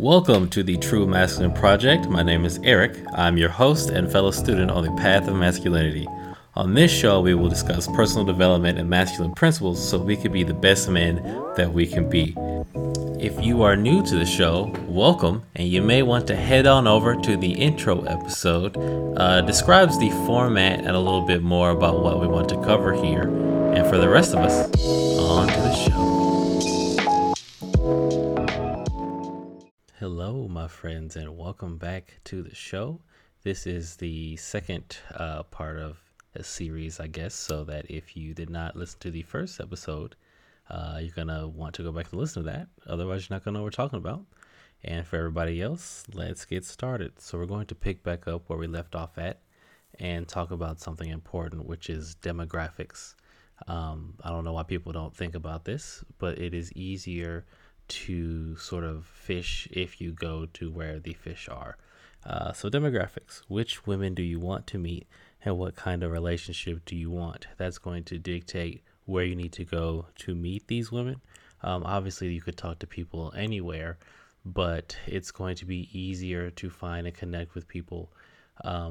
Welcome to the True Masculine Project. My name is Eric. I'm your host and fellow student on the path of masculinity. On this show, we will discuss personal development and masculine principles so we can be the best men that we can be. If you are new to the show, welcome, and you may want to head on over to the intro episode. Describes the format and a little bit more about what we want to cover here. And for the rest of us, on to the show. Hello, my friends, and welcome back to the show. This is the second part of a series, I guess, so that if you did not listen to the first episode, you're going to want to go back and listen to that. Otherwise, you're not going to know what we're talking about. And for everybody else, let's get started. So we're going to pick back up where we left off at and talk about something important, which is demographics. I don't know why people don't think about this, but it is easier to sort of fish if you go to where the fish are. So demographics, which women do you want to meet and what kind of relationship do you want? That's going to dictate where you need to go to meet these women. Obviously you could talk to people anywhere, but it's going to be easier to find and connect with people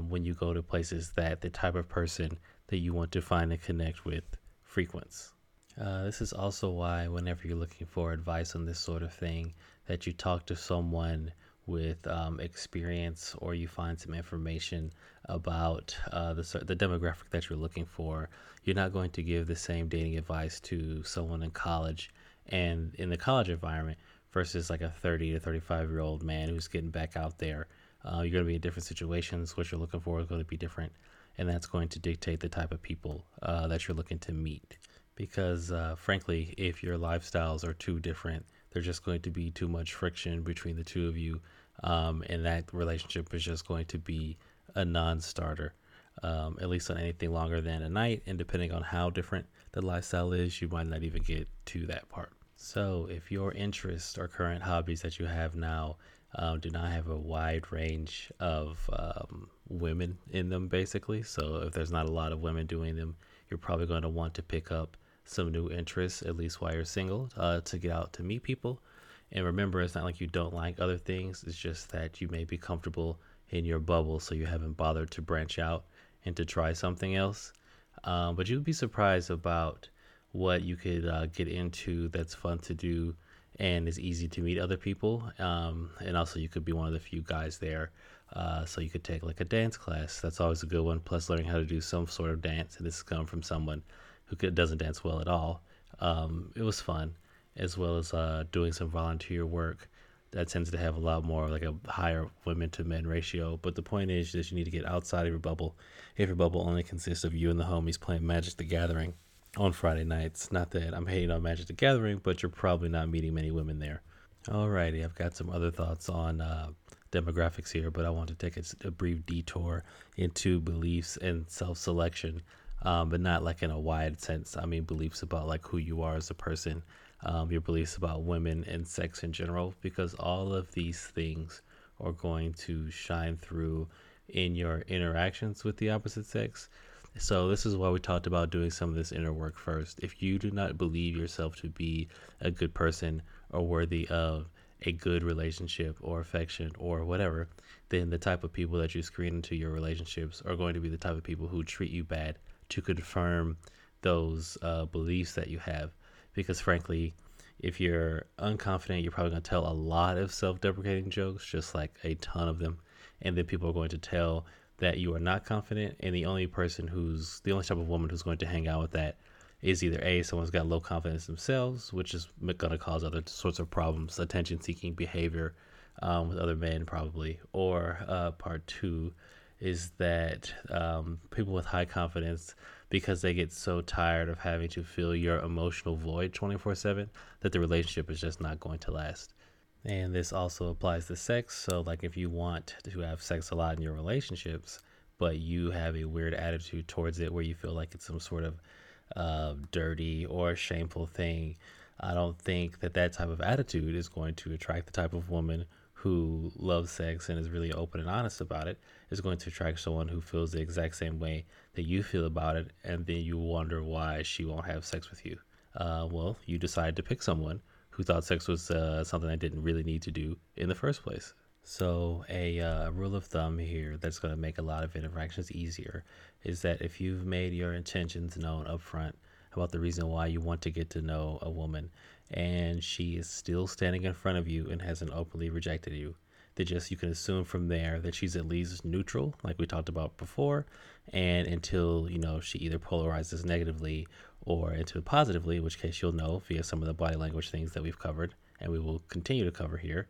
when you go to places that the type of person that you want to find and connect with frequents. This is also why whenever you're looking for advice on this sort of thing, that you talk to someone with experience, or you find some information about the demographic that you're looking for. You're not going to give the same dating advice to someone in college and in the college environment versus like a 30 to 35 year old man who's getting back out there. You're going to be in different situations. What you're looking for is going to be different, and that's going to dictate the type of people that you're looking to meet. Because frankly, if your lifestyles are too different, there's just going to be too much friction between the two of you, and that relationship is just going to be a non-starter, at least on anything longer than a night. And depending on how different the lifestyle is, you might not even get to that part. So if your interests or current hobbies that you have now do not have a wide range of women in them, basically, so if there's not a lot of women doing them, you're probably going to want to pick up some new interests, at least while you're single, to get out to meet people. And remember, it's not like you don't like other things. It's just that you may be comfortable in your bubble, so you haven't bothered to branch out and to try something else. But you'd be surprised about what you could get into that's fun to do and is easy to meet other people. And also, you could be one of the few guys there. So you could take like a dance class. That's always a good one. Plus, learning how to do some sort of dance. And this has come from someone who doesn't dance well at all. It was fun, as well as doing some volunteer work that tends to have a lot more like a higher women to men ratio. But the point is that you need to get outside of your bubble. If your bubble only consists of you and the homies playing Magic the Gathering on Friday nights, not that I'm hating on Magic the Gathering, but you're probably not meeting many women there. Alrighty, I've got some other thoughts on demographics here, but I want to take a brief detour into beliefs and self-selection. But not like in a wide sense. I mean, beliefs about like who you are as a person, your beliefs about women and sex in general, because all of these things are going to shine through in your interactions with the opposite sex. So this is why we talked about doing some of this inner work first. If you do not believe yourself to be a good person or worthy of a good relationship or affection or whatever, then the type of people that you screen into your relationships are going to be the type of people who treat you bad to confirm those beliefs that you have. Because frankly, if you're unconfident, you're probably going to tell a lot of self-deprecating jokes, just like a ton of them. And then people are going to tell that you are not confident. And the only person who's the only type of woman who's going to hang out with that is either A, someone's got low confidence themselves, which is going to cause other sorts of problems, attention-seeking behavior with other men probably, or part two, is that people with high confidence, because they get so tired of having to fill your emotional void 24/7, that the relationship is just not going to last. And this also applies to sex. So like if you want to have sex a lot in your relationships, but you have a weird attitude towards it where you feel like it's some sort of dirty or shameful thing, I don't think that type of attitude is going to attract the type of woman who loves sex and is really open and honest about it. Is going to attract someone who feels the exact same way that you feel about it, and then you wonder why she won't have sex with you. Well, you decide to pick someone who thought sex was something I didn't really need to do in the first place. So a rule of thumb here that's going to make a lot of interactions easier is that if you've made your intentions known up front about the reason why you want to get to know a woman and she is still standing in front of you and hasn't openly rejected you, you can assume from there that she's at least neutral, like we talked about before, and until, you know, she either polarizes negatively or into positively, in which case you'll know via some of the body language things that we've covered and we will continue to cover here.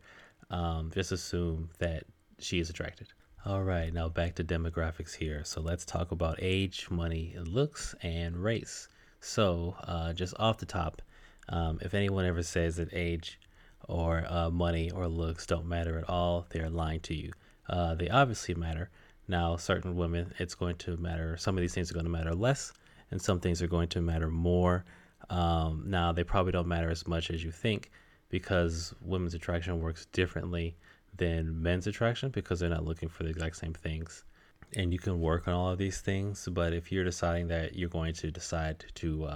Just assume that she is attracted. All right, now back to demographics here. So let's talk about age, money, looks, and race. So just off the top, if anyone ever says that age or money or looks don't matter at all, they're lying to you. They obviously matter. Now, certain women, it's going to matter. Some of these things are going to matter less, and some things are going to matter more. Now, they probably don't matter as much as you think, because women's attraction works differently than men's attraction because they're not looking for the exact same things. And you can work on all of these things, but if you're deciding that you're going to decide to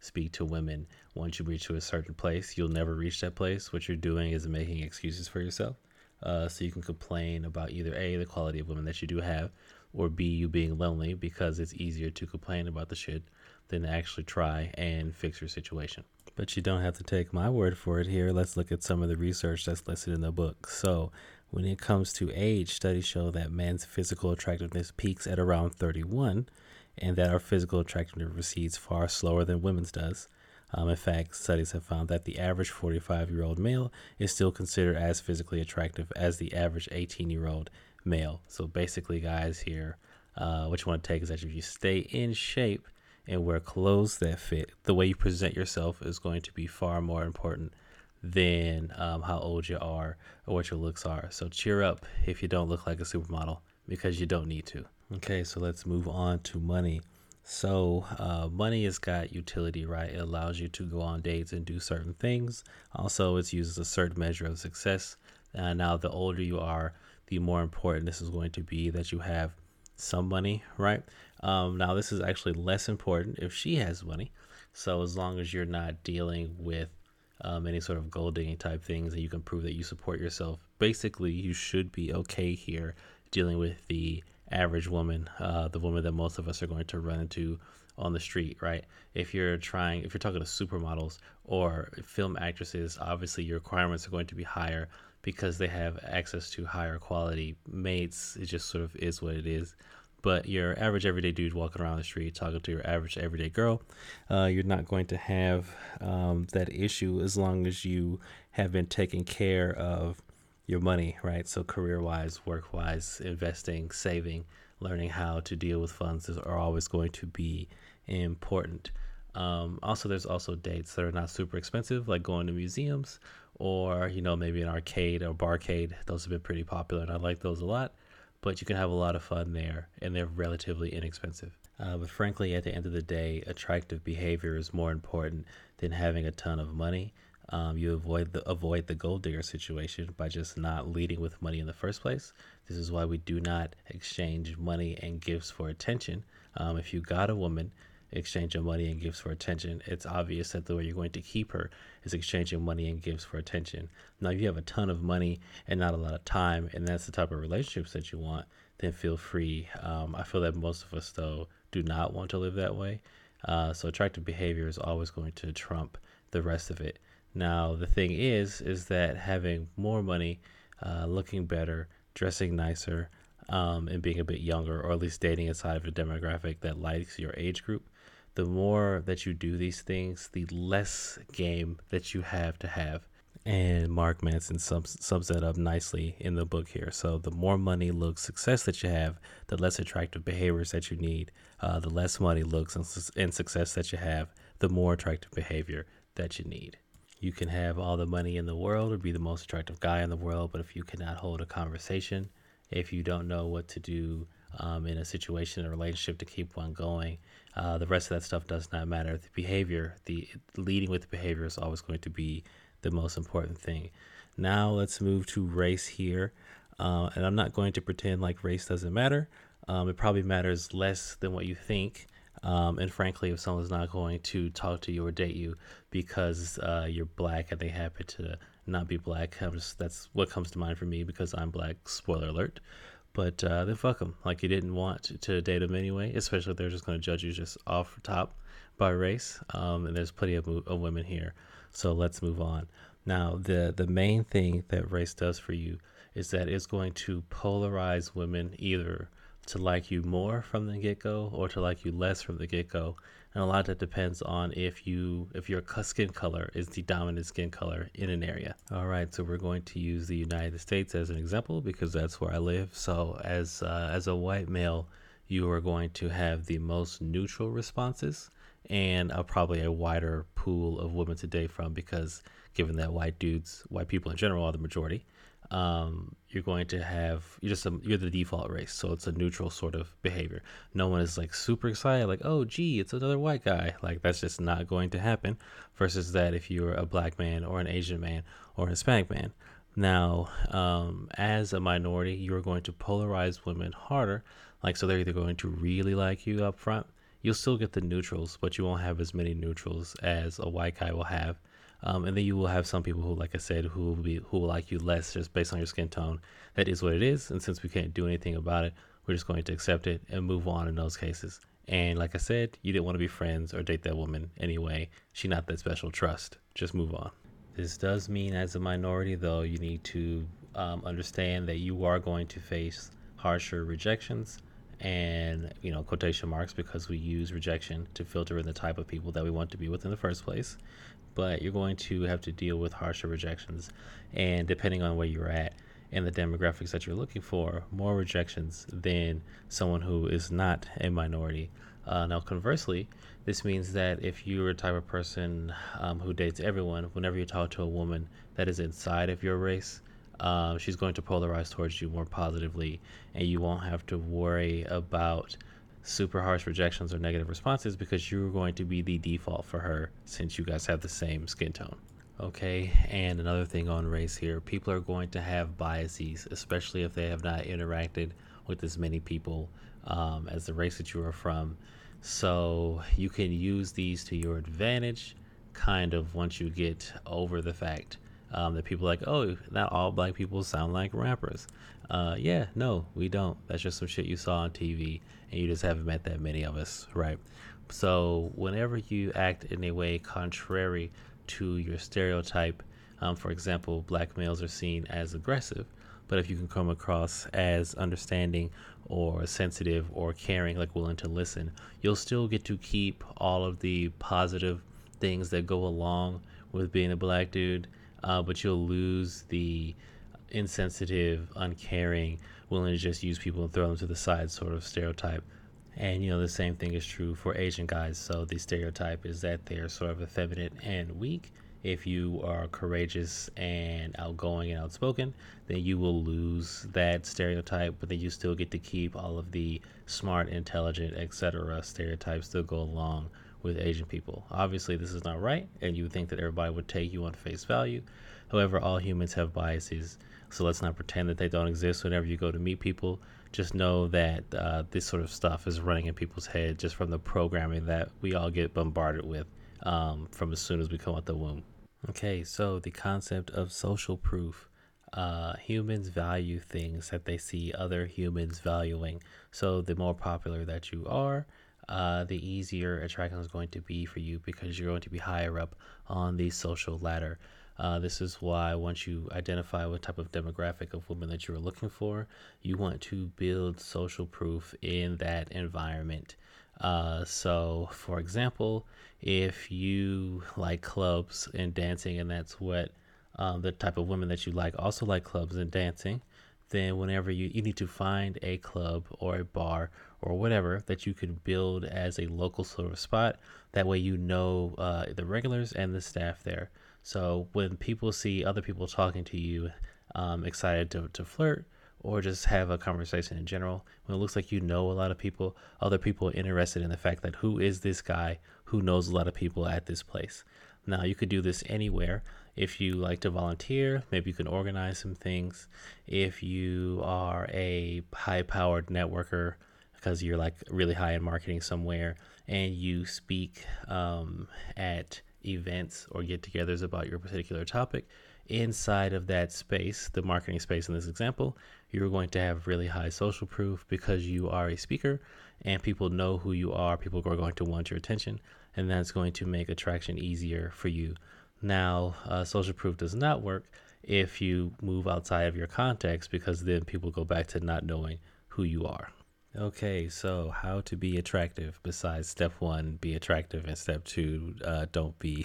speak to women once you reach to a certain place, you'll never reach that place. What you're doing is making excuses for yourself. So you can complain about either A, the quality of women that you do have, or B, you being lonely, because it's easier to complain about the shit than to actually try and fix your situation. But you don't have to take my word for it here. Let's look at some of the research that's listed in the book. So when it comes to age, studies show that men's physical attractiveness peaks at around 31, and that our physical attractiveness recedes far slower than women's does. In fact, studies have found that the average 45-year-old male is still considered as physically attractive as the average 18-year-old male. So basically, guys, here, what you want to take is that if you stay in shape and wear clothes that fit, the way you present yourself is going to be far more important than how old you are or what your looks are. So cheer up if you don't look like a supermodel, because you don't need to. Okay, so let's move on to money. So money has got utility, right? It allows you to go on dates and do certain things. Also, it's used as a certain measure of success. Now, the older you are, the more important this is going to be that you have some money, right? Now, this is actually less important if she has money. So as long as you're not dealing with any sort of gold digging type things and you can prove that you support yourself, basically, you should be okay here dealing with the average woman, the woman that most of us are going to run into on the street, right? If you're talking to supermodels or film actresses, obviously your requirements are going to be higher because they have access to higher quality mates. It just sort of is what it is. But your average everyday dude walking around the street talking to your average everyday girl, you're not going to have that issue as long as you have been taking care of your money, right? So career-wise, work-wise, investing, saving, learning how to deal with funds are always going to be important. Also, there's also dates that are not super expensive, like going to museums or, you know, maybe an arcade or barcade. Those have been pretty popular and I like those a lot, but you can have a lot of fun there and they're relatively inexpensive. But frankly, at the end of the day, attractive behavior is more important than having a ton of money. You avoid the gold digger situation by just not leading with money in the first place. This is why we do not exchange money and gifts for attention. If you got a woman, exchanging money and gifts for attention, it's obvious that the way you're going to keep her is exchanging money and gifts for attention. Now, if you have a ton of money and not a lot of time, and that's the type of relationships that you want, then feel free. I feel that most of us, though, do not want to live that way. So attractive behavior is always going to trump the rest of it. Now, the thing is that having more money, looking better, dressing nicer, and being a bit younger, or at least dating inside of a demographic that likes your age group, the more that you do these things, the less game that you have to have. And Mark Manson sums that up nicely in the book here. So the more money, looks, success that you have, the less attractive behaviors that you need. The less money, looks, and success that you have, the more attractive behavior that you need. You can have all the money in the world or be the most attractive guy in the world, but if you cannot hold a conversation, if you don't know what to do in a situation, a relationship to keep one going, the rest of that stuff does not matter. The behavior, the leading with the behavior is always going to be the most important thing. Now let's move to race here. And I'm not going to pretend like race doesn't matter. It probably matters less than what you think. And frankly, if someone's not going to talk to you or date you because you're black and they happen to not be black, that's what comes to mind for me because I'm black, spoiler alert. But then fuck them. Like, you didn't want to date them anyway, especially if they're just going to judge you just off top by race. And there's plenty of women here. So let's move on. Now, the main thing that race does for you is that it's going to polarize women either to like you more from the get-go or to like you less from the get-go. And a lot of that depends on if your skin color is the dominant skin color in an area. All right, so we're going to use the United States as an example because that's where I live. So as a white male, you are going to have the most neutral responses and probably a wider pool of women to date from because given that white people in general are the majority, you're the default race. So it's a neutral sort of behavior. No one is like super excited, like, oh, gee, it's another white guy. Like, that's just not going to happen versus that if you're a black man or an Asian man or a Hispanic man. Now, as a minority, you're going to polarize women harder. Like, so they're either going to really like you up front. You'll still get the neutrals, but you won't have as many neutrals as a white guy will have. And then you will have some people who, like I said, who will like you less just based on your skin tone. That is what it is. And since we can't do anything about it, we're just going to accept it and move on in those cases. And like I said, you didn't want to be friends or date that woman anyway. She's not that special. Trust. Just move on. This does mean as a minority, though, you need to understand that you are going to face harsher rejections and, you know, quotation marks, because we use rejection to filter in the type of people that we want to be with in the first place. But you're going to have to deal with harsher rejections, and depending on where you're at and the demographics that you're looking for, more rejections than someone who is not a minority. Now, conversely, this means that if you're a type of person who dates everyone, whenever you talk to a woman that is inside of your race, she's going to polarize towards you more positively, and you won't have to worry about super harsh rejections or negative responses because you're going to be the default for her since you guys have the same skin tone. Okay, and another thing on race here, people are going to have biases, especially if they have not interacted with as many people as the race that you are from. So you can use these to your advantage kind of once you get over the fact that people are like, oh, not all black people sound like rappers. Yeah, no, we don't. That's just some shit you saw on TV, and you just haven't met that many of us, right? So whenever you act in a way contrary to your stereotype, for example, black males are seen as aggressive, but if you can come across as understanding or sensitive or caring, like willing to listen, you'll still get to keep all of the positive things that go along with being a black dude. But you'll lose the insensitive, uncaring, willing to just use people and throw them to the side sort of stereotype. And, you know, the same thing is true for Asian guys. So the stereotype is that they're sort of effeminate and weak. If you are courageous and outgoing and outspoken, then you will lose that stereotype, but then you still get to keep all of the smart, intelligent, etc. stereotypes that go along with Asian people. Obviously, this is not right, and you would think that everybody would take you on face value. However, all humans have biases, so let's not pretend that they don't exist whenever you go to meet people. Just know that this sort of stuff is running in people's head just from the programming that we all get bombarded with from as soon as we come out the womb. Okay, so the concept of social proof. Humans value things that they see other humans valuing. So the more popular that you are, the easier attraction is going to be for you because you're going to be higher up on the social ladder. This is why once you identify what type of demographic of women that you're looking for, you want to build social proof in that environment. So for example, if you like clubs and dancing, and that's what the type of women that you like also like clubs and dancing, then whenever you need to find a club or a bar or whatever that you can build as a local sort of spot. That way you know the regulars and the staff there. So when people see other people talking to you, excited to flirt or just have a conversation in general, when it looks like you know a lot of people, other people are interested in the fact that who is this guy who knows a lot of people at this place. Now, you could do this anywhere. If you like to volunteer, maybe you can organize some things. If you are a high-powered networker because you're like really high in marketing somewhere and you speak at events or get-togethers about your particular topic, inside of that space, the marketing space in this example, you're going to have really high social proof because you are a speaker and people know who you are. People are going to want your attention, and that's going to make attraction easier for you. Now, social proof does not work if you move outside of your context, because then people go back to not knowing who you are. Okay, so how to be attractive. Besides step one, be attractive, and step two, don't be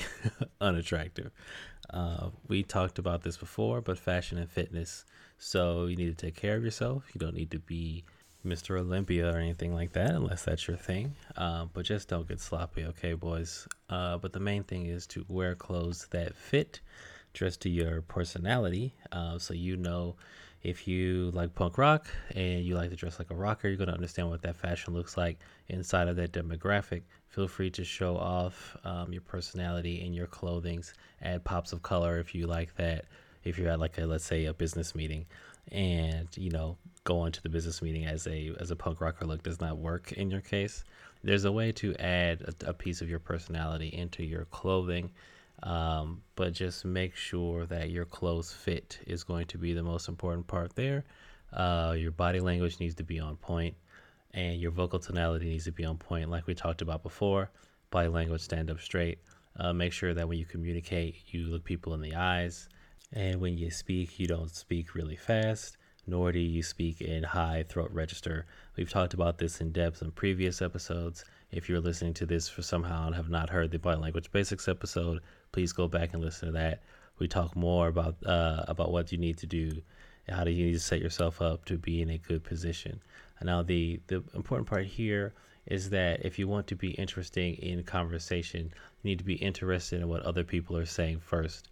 unattractive. We talked about this before, but fashion and fitness. So you need to take care of yourself. You don't need to be Mr. Olympia or anything like that, unless that's your thing. But just don't get sloppy, okay, boys? But the main thing is to wear clothes that fit, dress to your personality. So you know, if you like punk rock and you like to dress like a rocker, you're going to understand what that fashion looks like inside of that demographic. Feel free to show off your personality in your clothing. Add pops of color if you like that. If you're at like a, let's say, a business meeting, and you know, going to the business meeting as a punk rocker look does not work in your case. There's a way to add a piece of your personality into your clothing. But just make sure that your clothes fit is going to be the most important part there. Your body language needs to be on point, and your vocal tonality needs to be on point. Like we talked about before, body language, stand up straight. Make sure that when you communicate, you look people in the eyes. And when you speak, you don't speak really fast, nor do you speak in high throat register. We've talked about this in depth in previous episodes. If you're listening to this for somehow and have not heard the Body Language Basics episode, please go back and listen to that. We talk more about what you need to do, and how do you need to set yourself up to be in a good position. Now, the important part here is that if you want to be interesting in conversation, you need to be interested in what other people are saying first.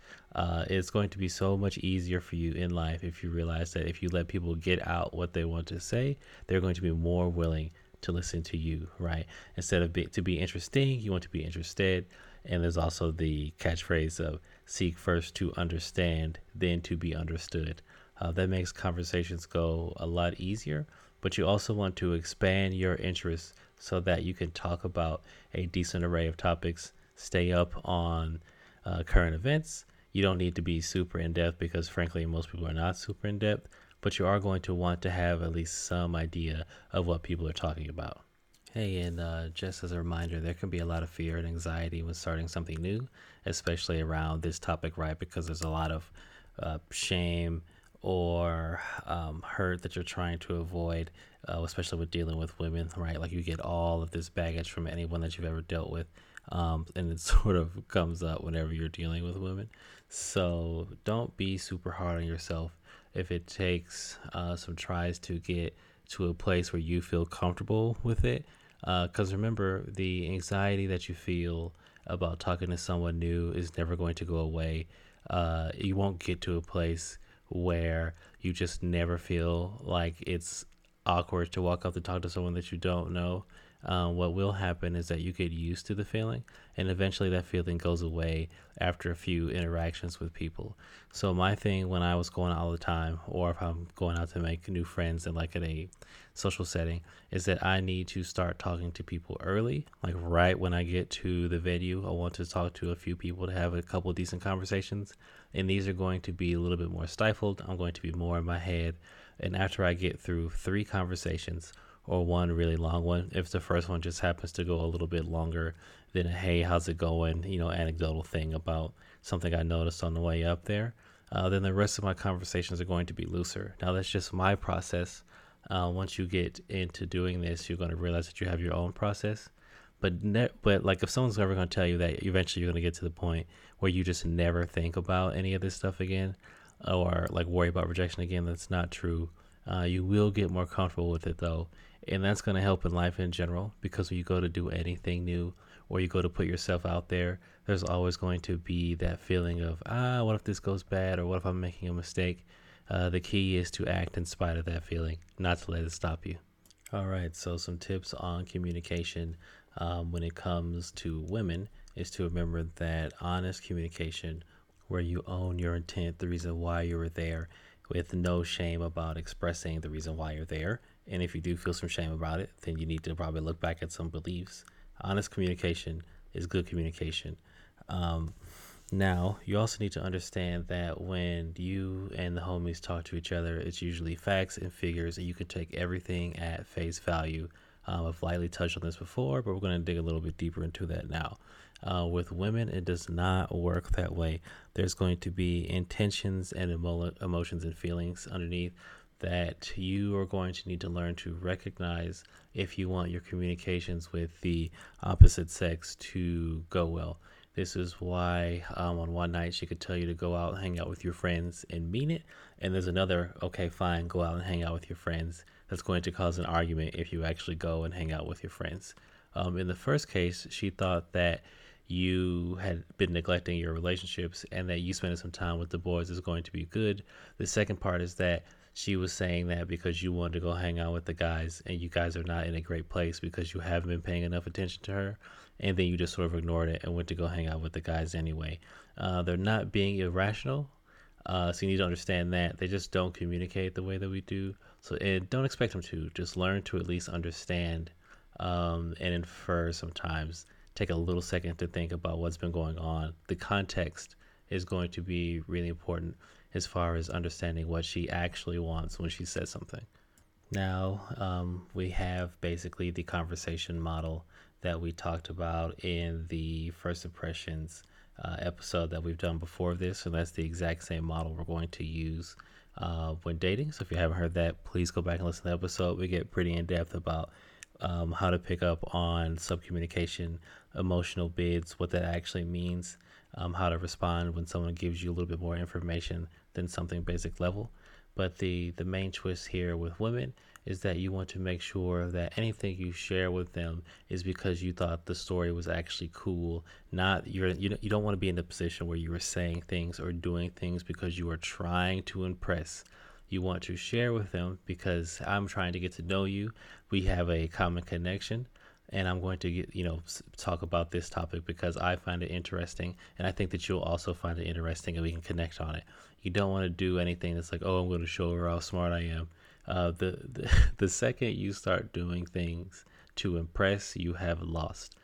It's going to be so much easier for you in life if you realize that if you let people get out what they want to say, they're going to be more willing to listen to you, right? Instead of to be interesting, you want to be interested. And there's also the catchphrase of seek first to understand, then to be understood. That makes conversations go a lot easier, but you also want to expand your interests so that you can talk about a decent array of topics, stay up on current events. You don't need to be super in depth, because frankly, most people are not super in depth, but you are going to want to have at least some idea of what people are talking about. Hey, and just as a reminder, there can be a lot of fear and anxiety when starting something new, especially around this topic, right? Because there's a lot of shame or hurt that you're trying to avoid, especially with dealing with women, right? Like, you get all of this baggage from anyone that you've ever dealt with, and it sort of comes up whenever you're dealing with women. So don't be super hard on yourself. If it takes some tries to get to a place where you feel comfortable with it, because remember, the anxiety that you feel about talking to someone new is never going to go away. You won't get to a place where you just never feel like it's awkward to walk up to talk to someone that you don't know. What will happen is that you get used to the feeling, and eventually that feeling goes away after a few interactions with people. So my thing when I was going out all the time, or if I'm going out to make new friends and like in a social setting, is that I need to start talking to people early. Like right when I get to the venue, I want to talk to a few people to have a couple of decent conversations. And these are going to be a little bit more stifled. I'm going to be more in my head. And after I get through 3 conversations, or one really long one, if the first one just happens to go a little bit longer than a hey, how's it going, you know, anecdotal thing about something I noticed on the way up there, then the rest of my conversations are going to be looser. Now, that's just my process. Once you get into doing this, you're going to realize that you have your own process. But like, if someone's ever going to tell you that eventually you're going to get to the point where you just never think about any of this stuff again, or like worry about rejection again, that's not true. You will get more comfortable with it though. And that's going to help in life in general, because when you go to do anything new or you go to put yourself out there, there's always going to be that feeling of, what if this goes bad, or what if I'm making a mistake? The key is to act in spite of that feeling, not to let it stop you. All right, so some tips on communication when it comes to women is to remember that honest communication, where you own your intent, the reason why you were there, with no shame about expressing the reason why you're there. And if you do feel some shame about it, then you need to probably look back at some beliefs Honest communication is good communication. Now, you also need to understand that when you and the homies talk to each other, it's usually facts and figures, and you can take everything at face value. I've lightly touched on this before, but we're going to dig a little bit deeper into that now. With women, it does not work that way. There's going to be intentions and emotions and feelings underneath that you are going to need to learn to recognize if you want your communications with the opposite sex to go well. This is why on one night she could tell you to go out and hang out with your friends and mean it. And there's another, okay, fine, go out and hang out with your friends. That's going to cause an argument if you actually go and hang out with your friends. In the first case, she thought that you had been neglecting your relationships and that you spending some time with the boys is going to be good. The second part is that she was saying that because you wanted to go hang out with the guys and you guys are not in a great place because you haven't been paying enough attention to her. And then you just sort of ignored it and went to go hang out with the guys anyway. They're not being irrational. So you need to understand that they just don't communicate the way that we do. So don't expect them to. Just learn to at least understand and infer sometimes. Take a little second to think about what's been going on. The context is going to be really important as far as understanding what she actually wants when she says something. Now, we have basically the conversation model that we talked about in the first impressions episode that we've done before this, and that's the exact same model we're going to use when dating. So if you haven't heard that, please go back and listen to the episode. We get pretty in depth about how to pick up on subcommunication, emotional bids, what that actually means, how to respond when someone gives you a little bit more information than something basic level. But the main twist here with women is that you want to make sure that anything you share with them is because you thought the story was actually cool. Not you don't want to be in the position where you were saying things or doing things because you are trying to impress. You want to share with them because I'm trying to get to know you. We have a common connection, and I'm going to talk about this topic because I find it interesting, and I think that you'll also find it interesting, and we can connect on it. You don't want to do anything that's like, oh, I'm going to show her how smart I am. The second you start doing things to impress, you have lost,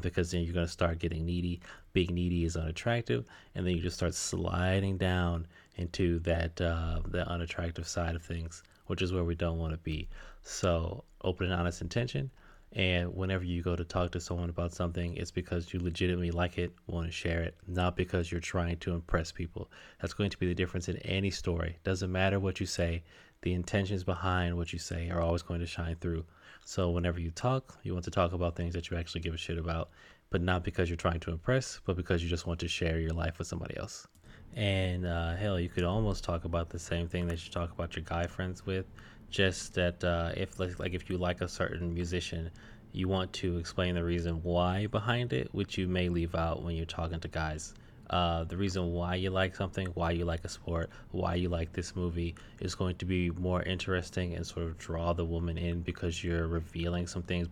because then you're going to start getting needy. Being needy is unattractive, and then you just start sliding down into that unattractive side of things, which is where we don't want to be. So open and honest intention, and whenever you go to talk to someone about something, it's because you legitimately like it, want to share it, not because you're trying to impress people. That's going to be the difference in any story. Doesn't matter what you say. The intentions behind what you say are always going to shine through. So whenever you talk, you want to talk about things that you actually give a shit about, but not because you're trying to impress, but because you just want to share your life with somebody else. And hell, you could almost talk about the same thing that you talk about your guy friends with, just that if you like a certain musician, you want to explain the reason why behind it, which you may leave out when you're talking to guys. The reason why you like something, why you like a sport, why you like this movie is going to be more interesting and sort of draw the woman in because you're revealing some things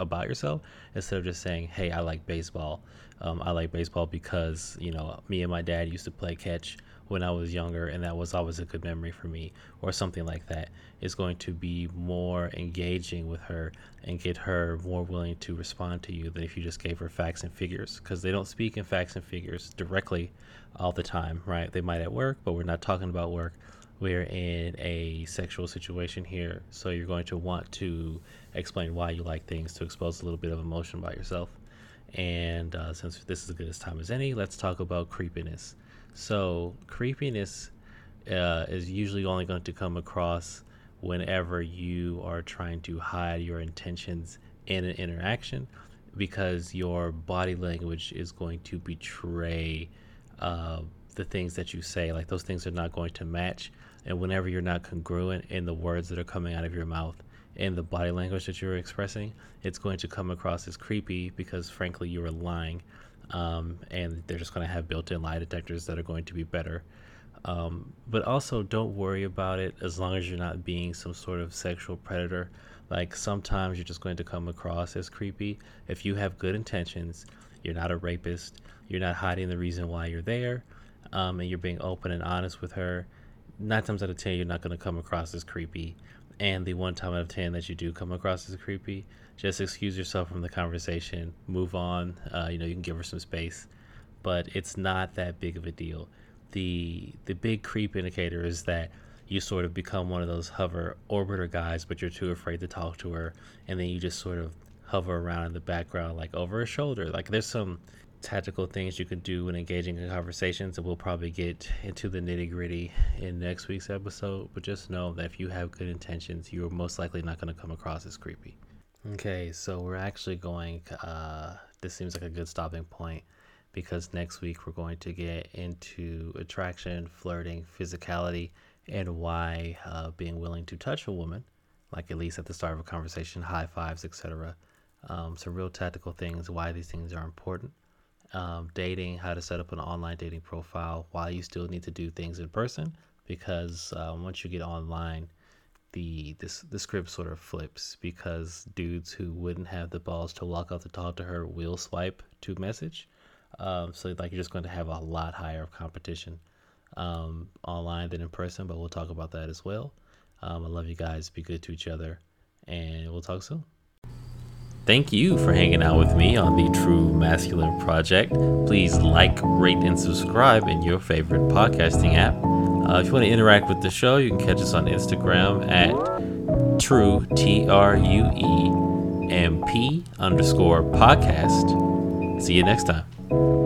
about yourself instead of just saying, hey, I like baseball. I like baseball because, me and my dad used to play catch when I was younger, and that was always a good memory for me, or something like that. It's going to be more engaging with her and get her more willing to respond to you than if you just gave her facts and figures, because they don't speak in facts and figures directly all the time, right? They might at work, but we're not talking about work. We're in a sexual situation here, so you're going to want to explain why you like things to expose a little bit of emotion about yourself. And since this is as good as time as any, let's talk about creepiness. So creepiness is usually only going to come across whenever you are trying to hide your intentions in an interaction, because your body language is going to betray the things that you say. Like, those things are not going to match. And whenever you're not congruent in the words that are coming out of your mouth and the body language that you're expressing, it's going to come across as creepy because, frankly, you are lying. And they're just going to have built-in lie detectors that are going to be better. But also, don't worry about it as long as you're not being some sort of sexual predator. Like, sometimes you're just going to come across as creepy. If you have good intentions, you're not a rapist, you're not hiding the reason why you're there, and you're being open and honest with her, nine times out of 10, you're not going to come across as creepy. And the one time out of 10 that you do come across as creepy, just excuse yourself from the conversation, move on. You can give her some space, but it's not that big of a deal. The big creep indicator is that you sort of become one of those hover orbiter guys, but you're too afraid to talk to her. And then you just sort of hover around in the background, like over her shoulder. Like, there's some tactical things you can do when engaging in conversations, and we'll probably get into the nitty-gritty in next week's episode. But just know that if you have good intentions, you're most likely not going to come across as creepy. Okay, so we're actually going, this seems like a good stopping point, because next week we're going to get into attraction, flirting, physicality, and why being willing to touch a woman, like at least at the start of a conversation, high fives, etc. Some real tactical things, why these things are important. Dating, how to set up an online dating profile, why you still need to do things in person, because once you get online, the script sort of flips, because dudes who wouldn't have the balls to walk up to talk to her will swipe to message. So like you're just going to have a lot higher of competition online than in person, but we'll talk about that as well. I love you guys. Be good to each other, and we'll talk soon. Thank you for hanging out with me on the True Masculine Project. Please like, rate, and subscribe in your favorite podcasting app. If you want to interact with the show, you can catch us on Instagram at True, TRUE MP_podcast. See you next time.